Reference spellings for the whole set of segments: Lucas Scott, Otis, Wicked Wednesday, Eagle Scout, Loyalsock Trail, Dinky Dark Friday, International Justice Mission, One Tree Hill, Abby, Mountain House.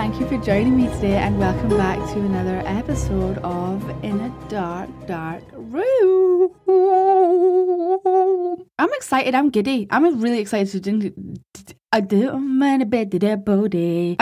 Thank you for joining me today and welcome back to another episode of In a Dark, Dark Room. I'm excited. I'm giddy. I'm really excited to I'm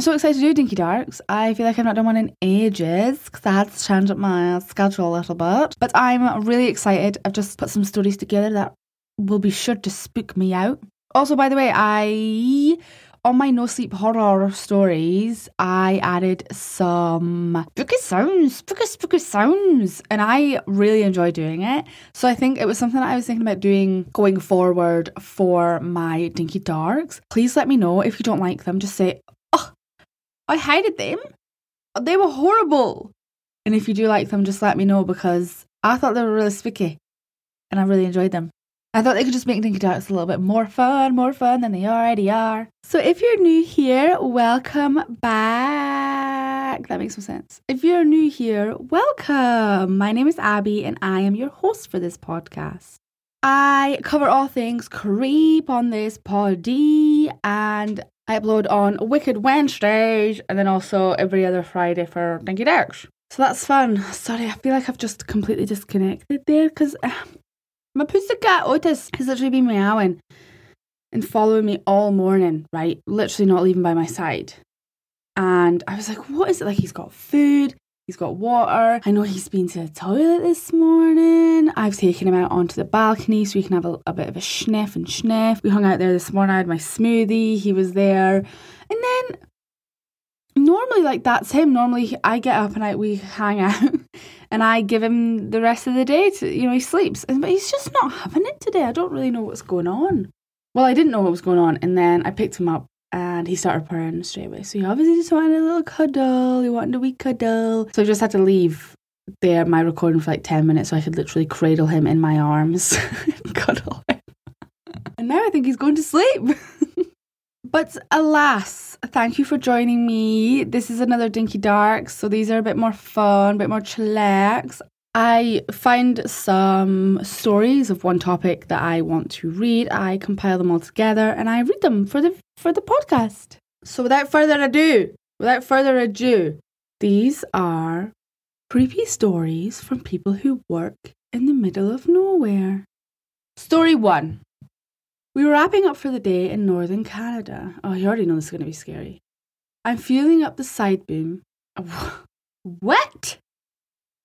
so excited to do Dinky Darks. I feel like I've not done one in ages because I had to change up my schedule a little bit. But I'm really excited. I've just put some stories together that will be sure to spook me out. Also, by the way, on my No Sleep Horror stories, I added some spooky sounds, and I really enjoy doing it. So I think it was something that I was thinking about doing going forward for my Dinky Darks. Please let me know if you don't like them. Just say, oh, I hated them. They were horrible. And if you do like them, just let me know, because I thought they were really spooky and I really enjoyed them. I thought they could just make Dinky Darks a little bit more fun than they already are. So if you're new here, welcome back. That makes some sense. If you're new here, welcome. My name is Abby and I am your host for this podcast. I cover all things creep on this poddy, and I upload on Wicked Wednesdays and then also every other Friday for Dinky Darks. So that's fun. Sorry, I feel like I've just completely disconnected there because... my pussycat Otis has literally been meowing and following me all morning, right? Literally not leaving by my side. And I was like, what is it? Like, he's got food, he's got water. I know he's been to the toilet this morning. I've taken him out onto the balcony so we can have a bit of a sniff. We hung out there this morning. I had my smoothie. He was there. And then normally, like, that's him. Normally, I get up and we hang out. And I give him the rest of the day to, he sleeps. But he's just not having it today. I don't really know what's going on. Well, I didn't know what was going on. And then I picked him up and he started purring straight away. So he obviously just wanted a little cuddle. He wanted a wee cuddle. So I just had to leave there my recording for 10 minutes so I could literally cradle him in my arms and cuddle him. And now I think he's going to sleep. But alas, thank you for joining me. This is another Dinky Darks, so these are a bit more fun, a bit more chillax. I find some stories of one topic that I want to read. I compile them all together and I read them for the podcast. So without further ado, these are creepy stories from people who work in the middle of nowhere. Story 1. We were wrapping up for the day in northern Canada. Oh, you already know this is going to be scary. I'm fueling up the side boom. What?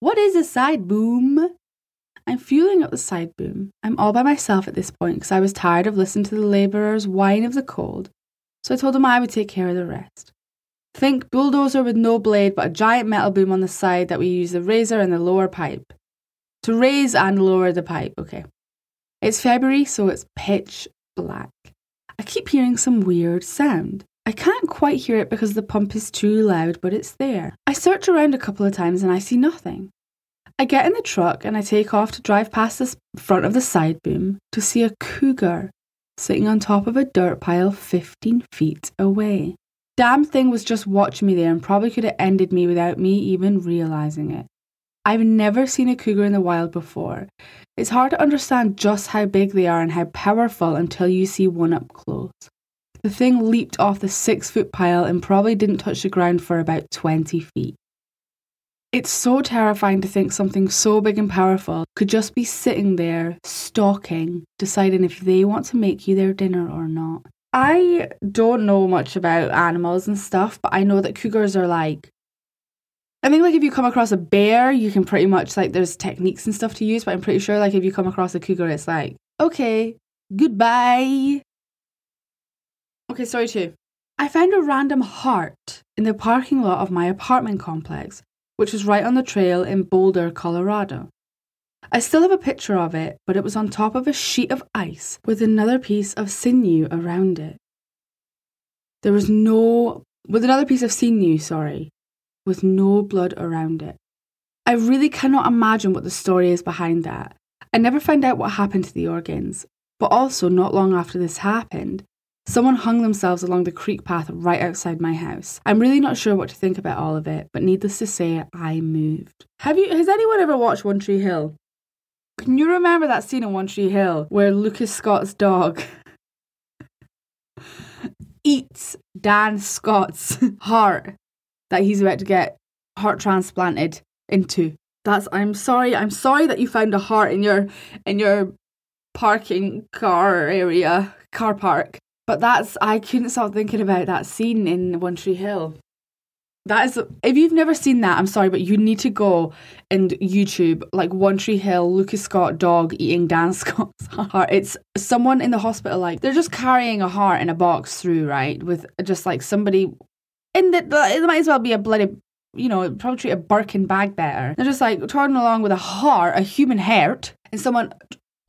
What is a side boom? I'm fueling up the side boom. I'm all by myself at this point because I was tired of listening to the labourers whine of the cold. So I told them I would take care of the rest. Think bulldozer with no blade but a giant metal boom on the side that we use the razor and the lower pipe. To raise and lower the pipe, okay. It's February, so it's pitch black. I keep hearing some weird sound. I can't quite hear it because the pump is too loud, but it's there. I search around a couple of times and I see nothing. I get in the truck and I take off to drive past the front of the side boom to see a cougar sitting on top of a dirt pile 15 feet away. Damn thing was just watching me there and probably could have ended me without me even realising it. I've never seen a cougar in the wild before. It's hard to understand just how big they are and how powerful until you see one up close. The thing leaped off the 6-foot pile and probably didn't touch the ground for about 20 feet. It's so terrifying to think something so big and powerful could just be sitting there, stalking, deciding if they want to make you their dinner or not. I don't know much about animals and stuff, but I know that cougars are I think if you come across a bear, you can pretty much, there's techniques and stuff to use, but I'm pretty sure, if you come across a cougar, it's okay, goodbye. Okay, story 2. I found a random heart in the parking lot of my apartment complex, which was right on the trail in Boulder, Colorado. I still have a picture of it, but it was on top of a sheet of ice with another piece of sinew around it. With no blood around it. I really cannot imagine what the story is behind that. I never found out what happened to the organs, but also not long after this happened, someone hung themselves along the creek path right outside my house. I'm really not sure what to think about all of it, but needless to say, I moved. Has anyone ever watched One Tree Hill? Can you remember that scene in One Tree Hill where Lucas Scott's dog eats Dan Scott's heart? that he's about to get heart transplanted into. I'm sorry that you found a heart in your parking car area, car park. But I couldn't stop thinking about that scene in One Tree Hill. If you've never seen that, I'm sorry, but you need to go and YouTube, like, One Tree Hill, Lucas Scott dog eating Dan Scott's heart. It's someone in the hospital, like, they're just carrying a heart in a box through, right? With just, like, somebody in it might as well be a bloody, you know, probably treat a Birkin bag better. They're just, like, trotting along with a heart, a human heart, and someone,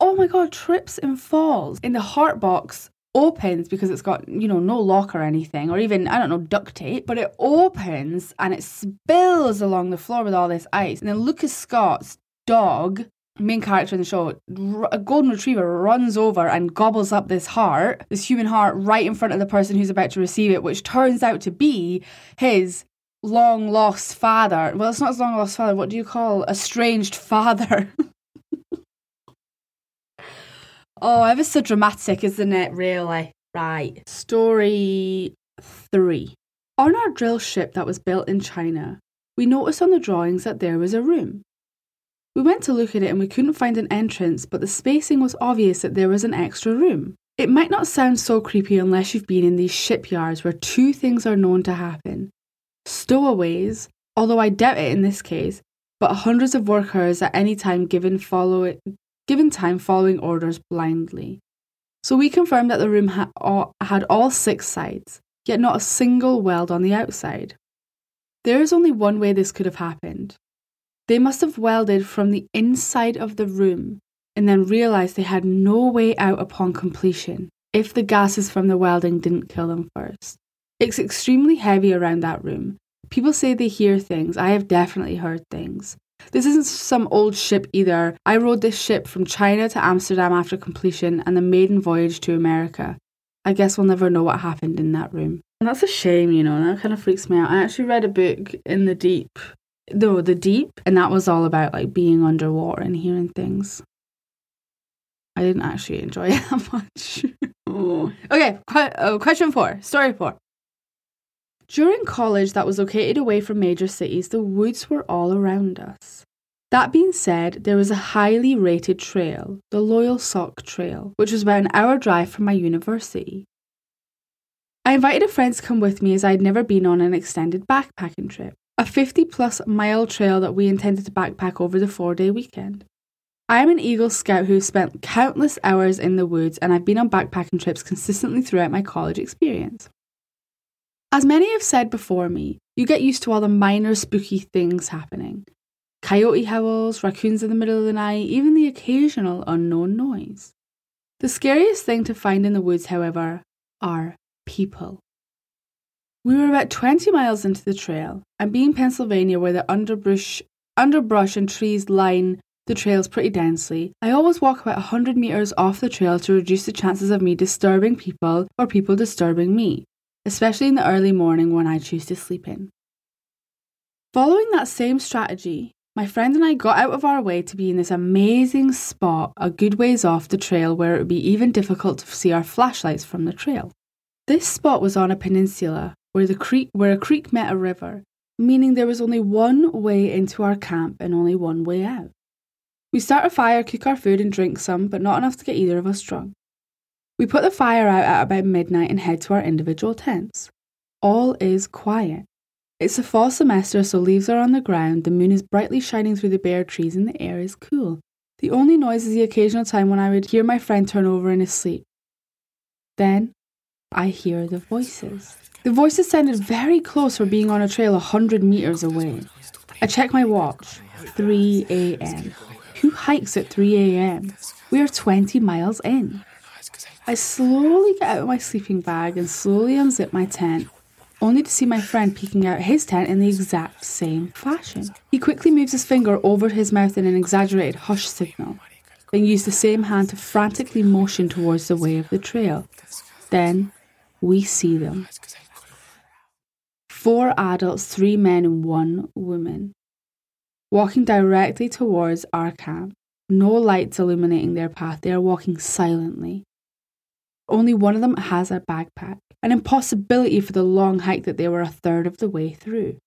oh my God, trips and falls. In the heart box opens because it's got, you know, no lock or anything, or even, I don't know, duct tape, but it opens and it spills along the floor with all this ice. And then Lucas Scott's dog, main character in the show, a golden retriever, runs over and gobbles up this heart, this human heart, right in front of the person who's about to receive it, which turns out to be his long lost father. Well, it's not his long lost father, what do you call estranged father? Oh, ever so dramatic, isn't it, really? Right. Story 3. On our drill ship that was built in China, we noticed on the drawings that there was a room. We went to look at it and we couldn't find an entrance, but the spacing was obvious that there was an extra room. It might not sound so creepy unless you've been in these shipyards where two things are known to happen. Stowaways, although I doubt it in this case, but hundreds of workers at any time given time following orders blindly. So we confirmed that the room had all 6 sides, yet not a single weld on the outside. There is only one way this could have happened. They must have welded from the inside of the room and then realised they had no way out upon completion, if the gases from the welding didn't kill them first. It's extremely heavy around that room. People say they hear things. I have definitely heard things. This isn't some old ship either. I rode this ship from China to Amsterdam after completion and the maiden voyage to America. I guess we'll never know what happened in that room. And that's a shame, you know, that kind of freaks me out. I actually read a book in The Deep, and that was all about, like, being underwater and hearing things. I didn't actually enjoy it that much. Oh. Okay, question 4, story 4. During college that was located away from major cities, the woods were all around us. That being said, there was a highly rated trail, the Loyalsock Trail, which was about an hour drive from my university. I invited a friend to come with me as I had never been on an extended backpacking trip, a 50-plus-mile trail that we intended to backpack over the 4-day weekend. I am an Eagle Scout who has spent countless hours in the woods, and I've been on backpacking trips consistently throughout my college experience. As many have said before me, you get used to all the minor spooky things happening. Coyote howls, raccoons in the middle of the night, even the occasional unknown noise. The scariest thing to find in the woods, however, are people. We were about 20 miles into the trail, and being Pennsylvania where the underbrush and trees line the trails pretty densely, I always walk about 100 meters off the trail to reduce the chances of me disturbing people or people disturbing me, especially in the early morning when I choose to sleep in. Following that same strategy, my friend and I got out of our way to be in this amazing spot a good ways off the trail where it would be even difficult to see our flashlights from the trail. This spot was on a peninsula where a creek met a river, meaning there was only one way into our camp and only one way out. We start a fire, cook our food and drink some, but not enough to get either of us drunk. We put the fire out at about midnight and head to our individual tents. All is quiet. It's the fall semester, so leaves are on the ground, the moon is brightly shining through the bare trees, and the air is cool. The only noise is the occasional time when I would hear my friend turn over in his sleep. Then, I hear the voices. The voices sounded very close for being on a trail 100 meters away. I check my watch. 3 a.m. Who hikes at 3 a.m.? We are 20 miles in. I slowly get out of my sleeping bag and slowly unzip my tent, only to see my friend peeking out his tent in the exact same fashion. He quickly moves his finger over his mouth in an exaggerated hush signal, then uses the same hand to frantically motion towards the way of the trail. Then, we see them. 4 adults, 3 men and 1 woman, walking directly towards our camp. No lights illuminating their path, they are walking silently. Only one of them has a backpack, an impossibility for the long hike that they were a third of the way through.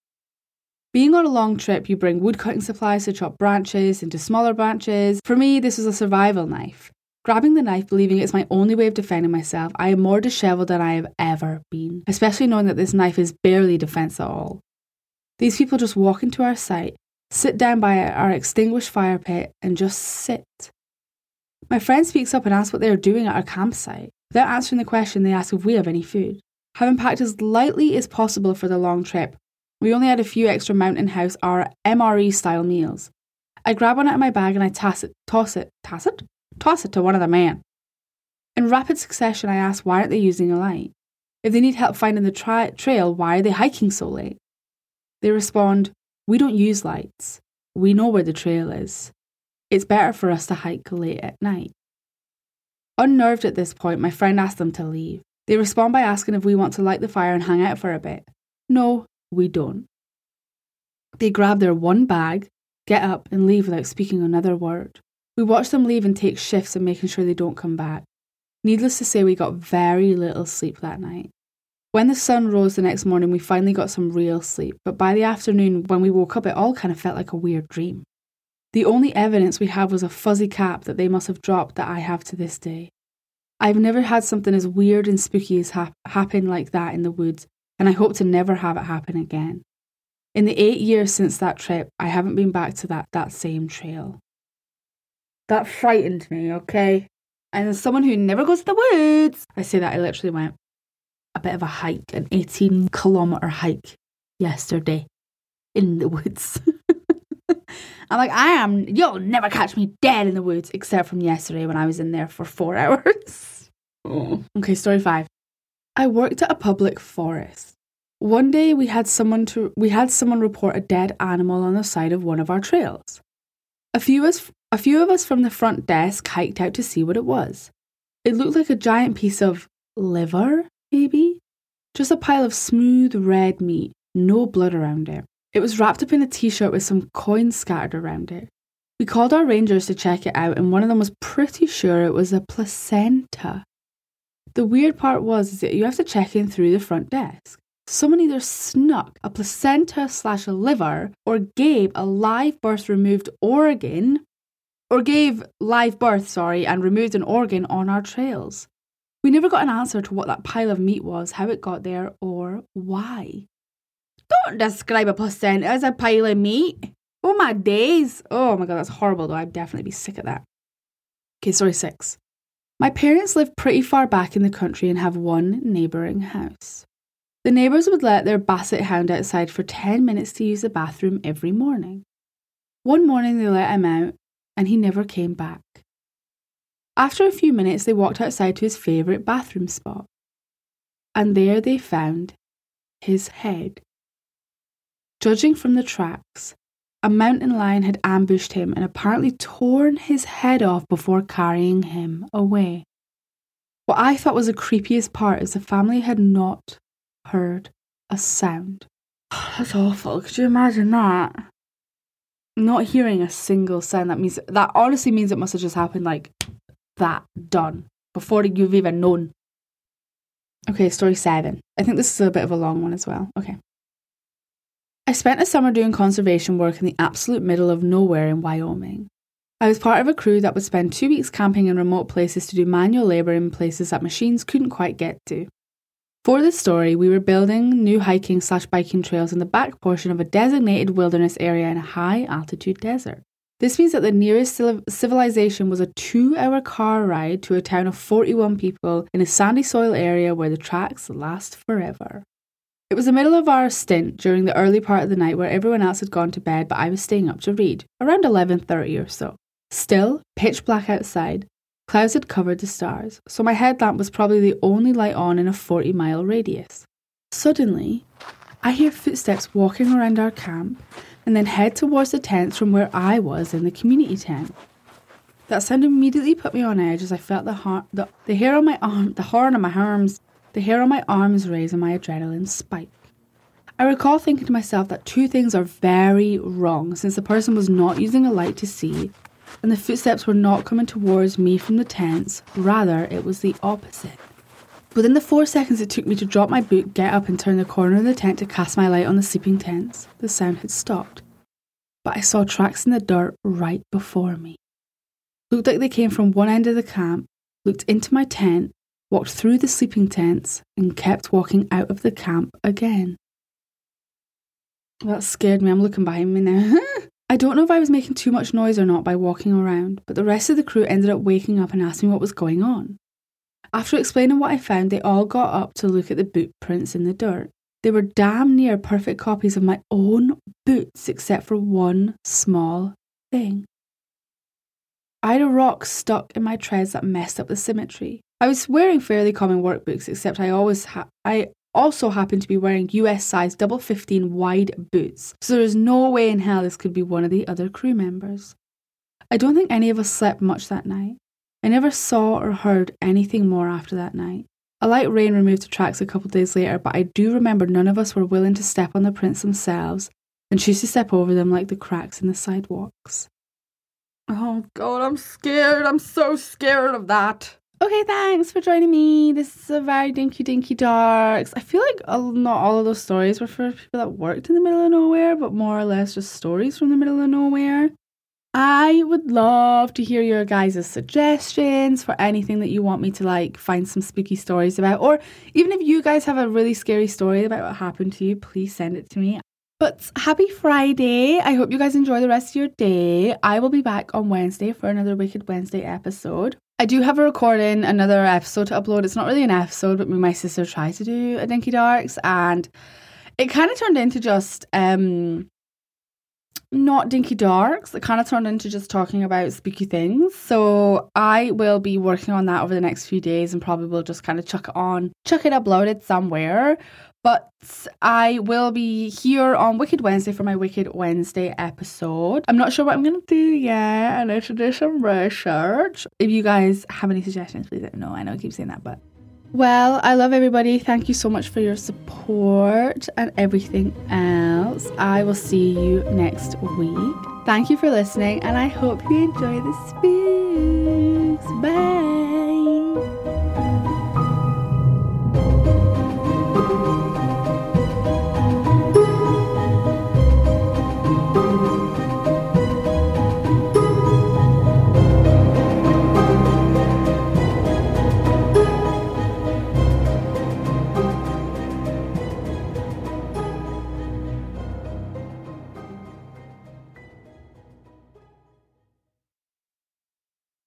Being on a long trip, you bring woodcutting supplies to chop branches into smaller branches. For me, this was a survival knife. Grabbing the knife, believing it's my only way of defending myself, I am more dishevelled than I have ever been, especially knowing that this knife is barely defence at all. These people just walk into our site, sit down by our extinguished fire pit, and just sit. My friend speaks up and asks what they are doing at our campsite. Without answering the question, they ask if we have any food. Having packed as lightly as possible for the long trip, we only had a few extra Mountain House, our MRE-style meals. I grab one out of my bag and I toss it to one of the men. In rapid succession, I ask why aren't they using a light? If they need help finding the trail, why are they hiking so late? They respond, "We don't use lights. We know where the trail is. It's better for us to hike late at night." Unnerved at this point, my friend asks them to leave. They respond by asking if we want to light the fire and hang out for a bit. No, we don't. They grab their one bag, get up and leave without speaking another word. We watch them leave and take shifts in making sure they don't come back. Needless to say, we got very little sleep that night. When the sun rose the next morning, we finally got some real sleep, but by the afternoon, when we woke up, it all kind of felt like a weird dream. The only evidence we have was a fuzzy cap that they must have dropped that I have to this day. I've never had something as weird and spooky as happen like that in the woods, and I hope to never have it happen again. In the 8 years since that trip, I haven't been back to that same trail. That frightened me, okay? And as someone who never goes to the woods, I say that I literally went a bit of a hike, an 18-kilometre hike yesterday in the woods. I'm like, you'll never catch me dead in the woods, except from yesterday when I was in there for 4 hours. Oh. Okay, story 5. I worked at a public forest. One day we had someone report a dead animal on the side of one of our trails. A few of us from the front desk hiked out to see what it was. It looked like a giant piece of liver, maybe? Just a pile of smooth red meat, no blood around it. It was wrapped up in a t-shirt with some coins scattered around it. We called our rangers to check it out, and one of them was pretty sure it was a placenta. The weird part was that you have to check in through the front desk. Someone either snuck a placenta/liver or gave a live birth removed organ, or gave live birth, and removed an organ on our trails. We never got an answer to what that pile of meat was, how it got there, or why. Don't describe a placenta as a pile of meat. Oh my days. Oh my god, that's horrible though. I'd definitely be sick at that. Okay, story 6. My parents live pretty far back in the country and have one neighbouring house. The neighbours would let their basset hound outside for 10 minutes to use the bathroom every morning. One morning they let him out and he never came back. After a few minutes they walked outside to his favourite bathroom spot. And there they found his head. Judging from the tracks, a mountain lion had ambushed him and apparently torn his head off before carrying him away. What I thought was the creepiest part is the family had not heard a sound. Oh, that's awful. Could you imagine that? Not hearing a single sound. That honestly means it must have just happened like that, done, before you've even known. Okay, story 7. I think this is a bit of a long one as well. Okay. I spent a summer doing conservation work in the absolute middle of nowhere in Wyoming. I was part of a crew that would spend 2 weeks camping in remote places to do manual labour in places that machines couldn't quite get to. For this story, we were building new hiking/biking trails in the back portion of a designated wilderness area in a high-altitude desert. This means that the nearest civilization was a 2-hour car ride to a town of 41 people in a sandy soil area where the tracks last forever. It was the middle of our stint during the early part of the night where everyone else had gone to bed, but I was staying up to read, around 11:30 or so. Still, pitch black outside, clouds had covered the stars, so my headlamp was probably the only light on in a 40-mile radius. Suddenly, I hear footsteps walking around our camp and then head towards the tents from where I was in the community tent. That sound immediately put me on edge as I felt the hair on my arms raise and my adrenaline spike. I recall thinking to myself that two things are very wrong, since the person was not using a light to see, and the footsteps were not coming towards me from the tents, rather it was the opposite. Within the 4 seconds it took me to drop my book, get up and turn the corner of the tent to cast my light on the sleeping tents, the sound had stopped. But I saw tracks in the dirt right before me. Looked like they came from one end of the camp, looked into my tent, walked through the sleeping tents, and kept walking out of the camp again. That scared me, I'm looking behind me now. I don't know if I was making too much noise or not by walking around, but the rest of the crew ended up waking up and asking me what was going on. After explaining what I found, they all got up to look at the boot prints in the dirt. They were damn near perfect copies of my own boots, except for one small thing. I had a rock stuck in my treads that messed up the symmetry. I was wearing fairly common workboots, except I also happened to be wearing US size double 15 wide boots, so there is no way in hell this could be one of the other crew members. I don't think any of us slept much that night. I never saw or heard anything more after that night. A light rain removed the tracks a couple days later, but I do remember none of us were willing to step on the prints themselves and choose to step over them like the cracks in the sidewalks. Oh God, I'm scared. I'm so scared of that. Okay, thanks for joining me. This is a very dinky darks. I feel like not all of those stories were for people that worked in the middle of nowhere, but more or less just stories from the middle of nowhere. I would love to hear your guys' suggestions for anything that you want me to find some spooky stories about, or even if you guys have a really scary story about what happened to you, please send it to me. But happy Friday. I hope you guys enjoy the rest of your day. I will be back on Wednesday for another Wicked Wednesday episode. I do have a recording, another episode to upload. It's not really an episode, but me and my sister tried to do a Dinky Darks and it kind of turned into just... not Dinky Darks. It kind of turned into just talking about spooky things. So I will be working on that over the next few days and probably will just kind of upload it somewhere. But I will be here on Wicked Wednesday for my Wicked Wednesday episode. I'm not sure what I'm going to do yet. I need to do some research. If you guys have any suggestions, please let me know. I know I keep saying that, but... Well, I love everybody. Thank you so much for your support and everything else. I will see you next week. Thank you for listening and I hope you enjoy the spooks. Bye.